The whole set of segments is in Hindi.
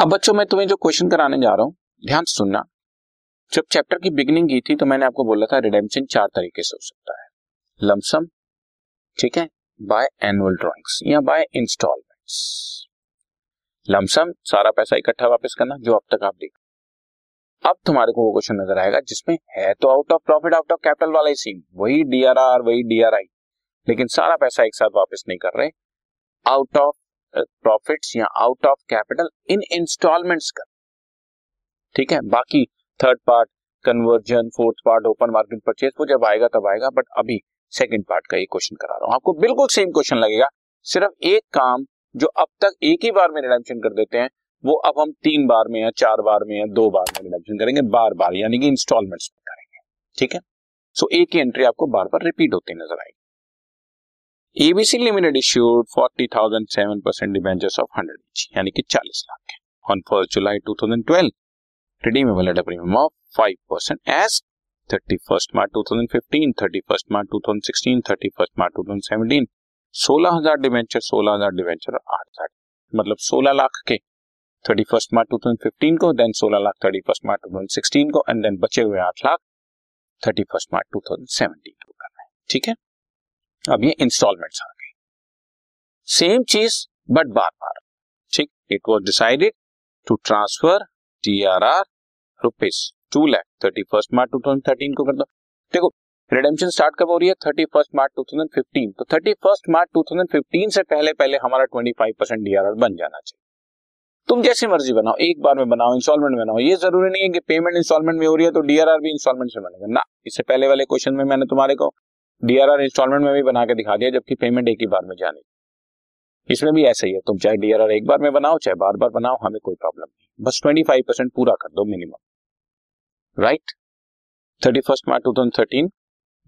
अब बच्चों मैं तुम्हें जो क्वेश्चन कराने जा रहा हूँ ध्यान सुनना। जब चैप्टर की बिगनिंग की थी तो मैंने आपको बोला था रिडेम्पशन 4 तरीके से हो सकता है, लमसम, ठीक है, बाय एनुअल ड्रॉइंग्स या बाय इंस्टॉलमेंट्स। लमसम सारा पैसा इकट्ठा वापस करना जो अब तक आप देखो। अब तुम्हारे को वो क्वेश्चन नजर आएगा जिसमें है तो out of profit out of capital वाला ही सीन, वही डीआरआर वही डीआरआई, लेकिन सारा पैसा एक साथ वापस नहीं कर रहे, आउट ऑफ प्रॉफिट्स या out of capital in instalments कर, ठीक है। बाकी third part conversion, fourth part open market purchase, वो जब आएगा तब आएगा, बट अभी सेकंड पार्ट का ये क्वेश्चन करा रहा हूं। आपको बिल्कुल सेम क्वेश्चन लगेगा, सिर्फ एक काम जो अब तक एक ही बार में रिडेम्पशन कर देते हैं वो अब हम 3 बार में या 4 बार में या 2 बार में रिडेम्पशन करेंगे, बार बार, यानी कि इंस्टॉलमेंट्स में करेंगे, ठीक है। सो एक ही एंट्री आपको बार बार रिपीट होती नजर आएगी। ABC Limited issued 40,000 7% debentures of 100 each, यानी कि 40 लाख के, on 1st July 2012, redeemable at a premium of 5% as 31st March 2015, 31st March 2016, 31st March 2017, 16,000 debenture और 8,000, मतलब 16 लाख के 31st March 2015 को, then 16 लाख 31st March 2016 को, and then बचे हुए 8 लाख 31st March 2017 को करना है, ठीक है। अब ये इंस्टॉलमेंट्स आ गई, सेम चीज बट बार बार, ठीक। It was decided to transfer TRR rupees 2 lakh 31st March 2013 को कर दो। देखो रिडेम्पशन स्टार्ट कब हो रही है, 31st मार्च 2015, तो 31st मार्च 2015 से पहले पहले हमारा 25% DRR बन जाना चाहिए। तुम जैसी मर्जी बनाओ, एक बार में बनाओ, इंस्टॉलमेंट में बनाओ, ये जरूरी नहीं है कि पेमेंट इंस्टॉलमेंट में हो रही है तो DRR भी इंस्टॉलमेंट में बनेगा ना। इससे पहले वाले क्वेश्चन में मैंने तुम्हारे को DRR इंस्टॉलमेंट में भी बना के दिखा दिया, जबकि पेमेंट एक ही बार में जानी। इसमें भी ऐसा ही है, तुम चाहे DRR एक बार में बनाओ चाहे बार बार बनाओ, हमें कोई प्रॉब्लम नहीं, बस 25% पूरा कर दो minimum, right. 31st March 2013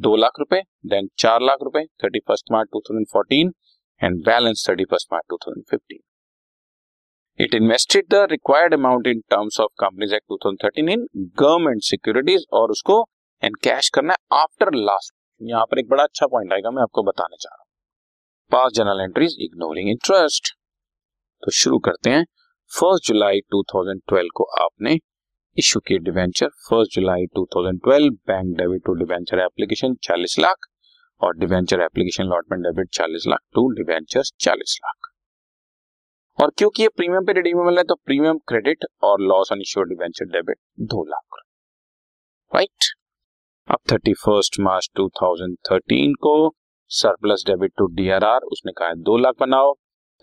2 lakh रुपए, देन 4 लाख रुपए 31st March 2014, and balance 31st March 2015। It invested the required amount in terms of companies act 2013 in government securities, और उसको एंड कैश करना आफ्टर लास्ट। यहाँ पर एक बड़ा अच्छा पॉइंट आएगा, मैं आपको बताने चाह रहा हूँ। Pass general entries ignoring interest, तो शुरू करते हैं। 1 जुलाई 2012 को आपने इशू की debenture, 1 July 2012 bank debit to debenture application 40 lakh और debenture application allotment debit 40 lakh to debenture 40 lakh. और क्योंकि ये प्रीमियम पे रिडीमेबल है तो प्रीमियम क्रेडिट और loss on issued debenture debit 2 lakh, right. अब 31st मार्च 2013 को सरप्लस डेबिट टू DRR, उसने कहा 2 लाख बनाओ।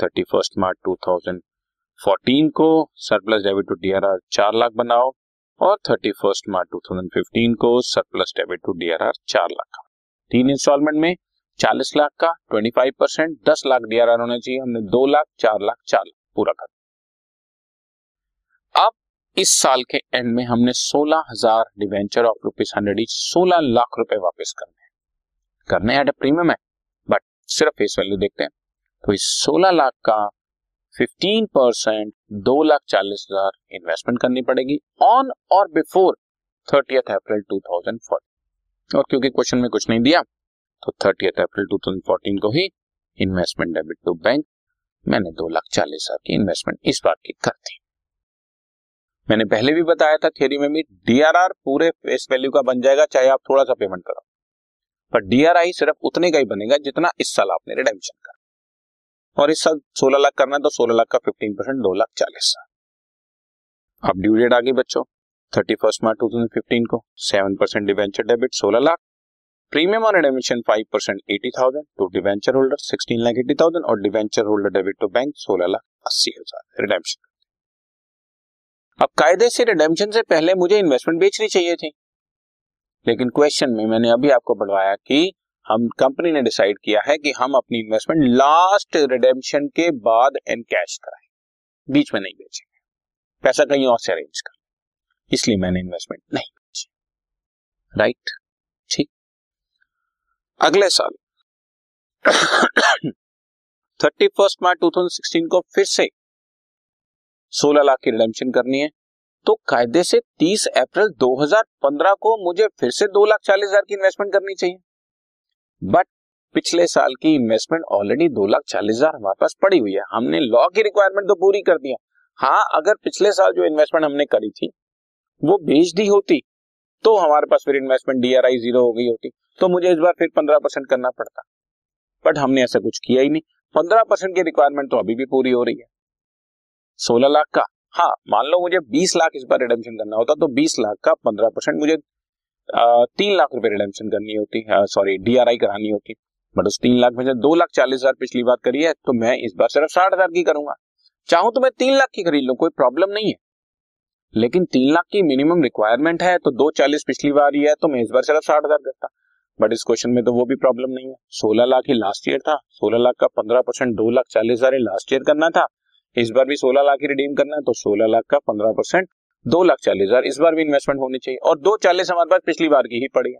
31st मार्च 2014 को surplus debit to DRR 4 lakh बनाओ, और 31st मार्च 2015 को surplus debit to DRR 4 lakh का, 3 इंस्टॉलमेंट में 40 लाख का 25%, 10 लाख DRR होना चाहिए, हमने 2 लाख 4 लाख पूरा कर। अब इस साल के एंड में हमने 16,000 debenture of rupees 100 each 16 lakh रुपए वापस करने हैं, एट अ प्रीमियम है, बट सिर्फ फेस वैल्यू देखते हैं। तो इस 16 लाख का 15% 2,40,000 इन्वेस्टमेंट करनी पड़ेगी ऑन और बिफोर 30th अप्रैल 2014, और क्योंकि क्वेश्चन में कुछ नहीं दिया तो 30th अप्रैल 2014 को ही इन्वेस्टमेंट डेबिट टू बैंक, मैंने 2,40,000 की इन्वेस्टमेंट इस बार की कर दी। मैंने पहले भी बताया था थियरी में भी, DRR पूरे फेस वैल्यू का बन जाएगा चाहे आप थोड़ा सा पेमेंट करो, पर DRI सिर्फ उतने का ही बनेगा जितना इस साल आपने रिडेम्पशन करा, और इस साल 16 लाख करना तो 16 लाख का 15% 2,40,000। अब ड्यू डेट आ गई बच्चों, 31st मार्च 2015 को 7% debenture debit 16 lakh, premium on redemption 5% 80,000 to debenture holder 16,80,000, और debenture holder debit to bank 16,80,000 redemption. अब कायदे से रिडेम्पशन से पहले मुझे इन्वेस्टमेंट बेचनी चाहिए थी, लेकिन क्वेश्चन में मैंने अभी आपको बढ़वाया कि हम कंपनी ने डिसाइड किया है कि हम अपनी इन्वेस्टमेंट लास्ट रिडेम्पशन के बाद इन कैश कराएं, बीच में नहीं बेचेंगे, पैसा कहीं और से अरेंज कर, इसलिए मैंने इन्वेस्टमेंट नहीं बेची, राइट, ठीक। अगले साल 31st मार्च 2016 को फिर से 16 लाख की रिडेम्पशन करनी है, तो कायदे से 30 अप्रैल 2015 को मुझे फिर से 2,40,000 की इन्वेस्टमेंट करनी चाहिए, बट पिछले साल की इन्वेस्टमेंट ऑलरेडी 2,40,000 हमारे पास पड़ी हुई है, हमने लॉ की रिक्वायरमेंट तो पूरी कर दिया, हाँ, अगर पिछले साल जो इन्वेस्टमेंट हमने करी थी वो बेच दी होती तो हमारे पास फिर इन्वेस्टमेंट DRI 0 हो गई होती, तो मुझे इस बार फिर 15% करना पड़ता, बट हमने ऐसा कुछ किया ही नहीं। 15% की रिक्वायरमेंट तो अभी भी पूरी हो रही है 16 लाख का। हाँ, मान लो मुझे 20 लाख इस बार रिडेम्पशन करना होता तो 20 लाख का 15% मुझे 3 लाख रुपए रिडेम्पशन करनी होती, सॉरी DRI करानी होती, बट उस 3 लाख में से 2,40,000 पिछली बार करी है तो मैं इस बार सिर्फ 60,000 की करूंगा। चाहूं तो मैं 3 लाख की खरीद लूं, कोई प्रॉब्लम नहीं है, लेकिन 3 लाख की मिनिमम रिक्वायरमेंट है तो 2,40,000 पिछली बार ही है तो मैं इस बार सिर्फ 60,000 करता, बट इस क्वेश्चन में तो वो भी प्रॉब्लम नहीं है। 16 लाख ही लास्ट ईयर था, 16 लाख का 15% 2,40,000 लास्ट ईयर करना था, इस बार भी 16 लाख ही रिडीम करना है तो 16 लाख का 15% 2,40,000 इस बार भी इन्वेस्टमेंट होनी चाहिए, और 2,40,000 हमारे पास पिछली बार की ही पड़ी है।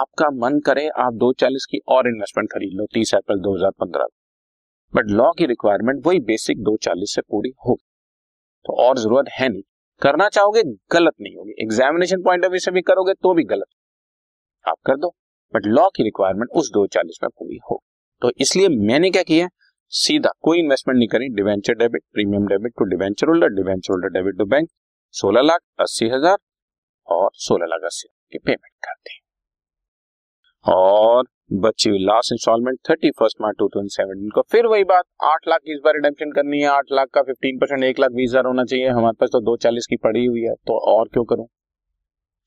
आपका मन करे आप 2,40,000 की और इन्वेस्टमेंट खरीद लो 30 अप्रैल 2015, बट लॉ की रिक्वायरमेंट वही बेसिक 2,40,000 से पूरी होगी, तो और जरूरत है नहीं। करना चाहोगे गलत नहीं होगी, एग्जामिनेशन पॉइंट ऑफ व्यू से भी करोगे तो भी गलत, आप कर दो, बट लॉ की रिक्वायरमेंट उस 2,40,000 में पूरी होगी। तो इसलिए मैंने क्या किया, सीधा कोई इन्वेस्टमेंट नहीं करी, debenture debit, premium debit to debenture holder, debenture holder debit to bank, 16,80,000 और 16,80,000 की पेमेंट करते हैं, और बच्ची लास्ट इंस्टॉलमेंट 31 मार्च 2017 को फिर वही बात, 8 लाख की इस बार रिडेम्पशन करनी है, 8 लाख का 15% 1,20,000 होना चाहिए, हमारे पास तो 2,40,000 की पड़ी हुई है तो और क्यों करूं,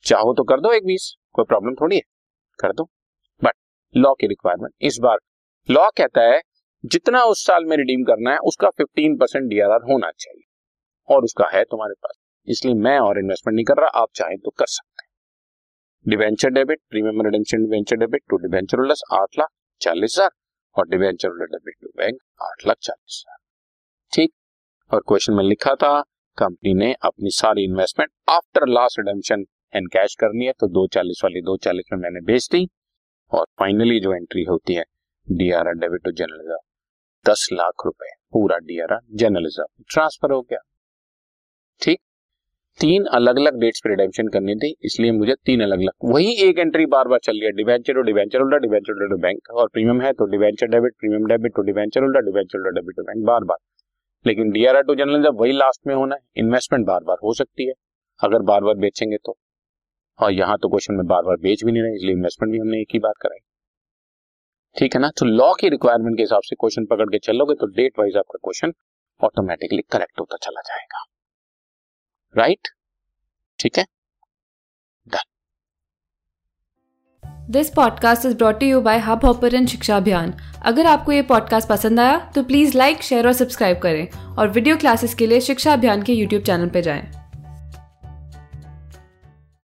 चाहो तो कर दो 1,20,000, कोई प्रॉब्लम थोड़ी है, कर दो, बट लॉ की रिक्वायरमेंट इस बार लॉ कहता है जितना उस साल में रिडीम करना है उसका 15% DRR होना चाहिए, और उसका है तुम्हारे पास, इसलिए मैं और इन्वेस्टमेंट नहीं कर रहा, आप चाहें तो कर सकते हैं। Debenture debit, premium redemption debenture debit to debenture holders 8,40,000 और debenture holder debit to bank 8,40,000, ठीक। और क्वेश्चन में लिखा था कंपनी ने अपनी सारी investment after last redemption and cash करनी है तो 2,40,000 वाली 2,40,000 में मैंने बेच दी, और फाइनली जो एंट्री होती है DRR debit to general 10 lakh रुपए पूरा DRR जर्नलिज्म ट्रांसफर हो गया, ठीक। 3 अलग अलग डेट्स पर रिडेम्पशन करनी थी इसलिए मुझे 3 अलग अलग, वही एक एंट्री बार बार चल रही है, debenture to debenture holder, debenture holder to bank, और प्रीमियम है तो debenture debit, premium debit to debenture holder debit to bank, बार बार। लेकिन DRR टू जर्नलिज्म वही लास्ट में होना है, इन्वेस्टमेंट बार बार हो सकती है अगर बार बार बेचेंगे तो, और यहाँ तो क्वेश्चन में बार बार बेच भी नहीं रहे इसलिए इन्वेस्टमेंट भी हमने एक ही बार कराई, ठीक है ना। तो लॉ की रिक्वायरमेंट के हिसाब से क्वेश्चन पकड़ के चलोगे तो डेट वाइज आपका क्वेश्चन ऑटोमेटिकली करेक्ट होता चला जाएगा, राइट, ठीक है। This podcast is brought you by Hubhopper and Shiksha Abhiyan. अगर आपको ये पॉडकास्ट पसंद आया तो प्लीज लाइक, शेयर और सब्सक्राइब करें, और वीडियो क्लासेस के लिए शिक्षा अभियान के YouTube चैनल पर जाएं।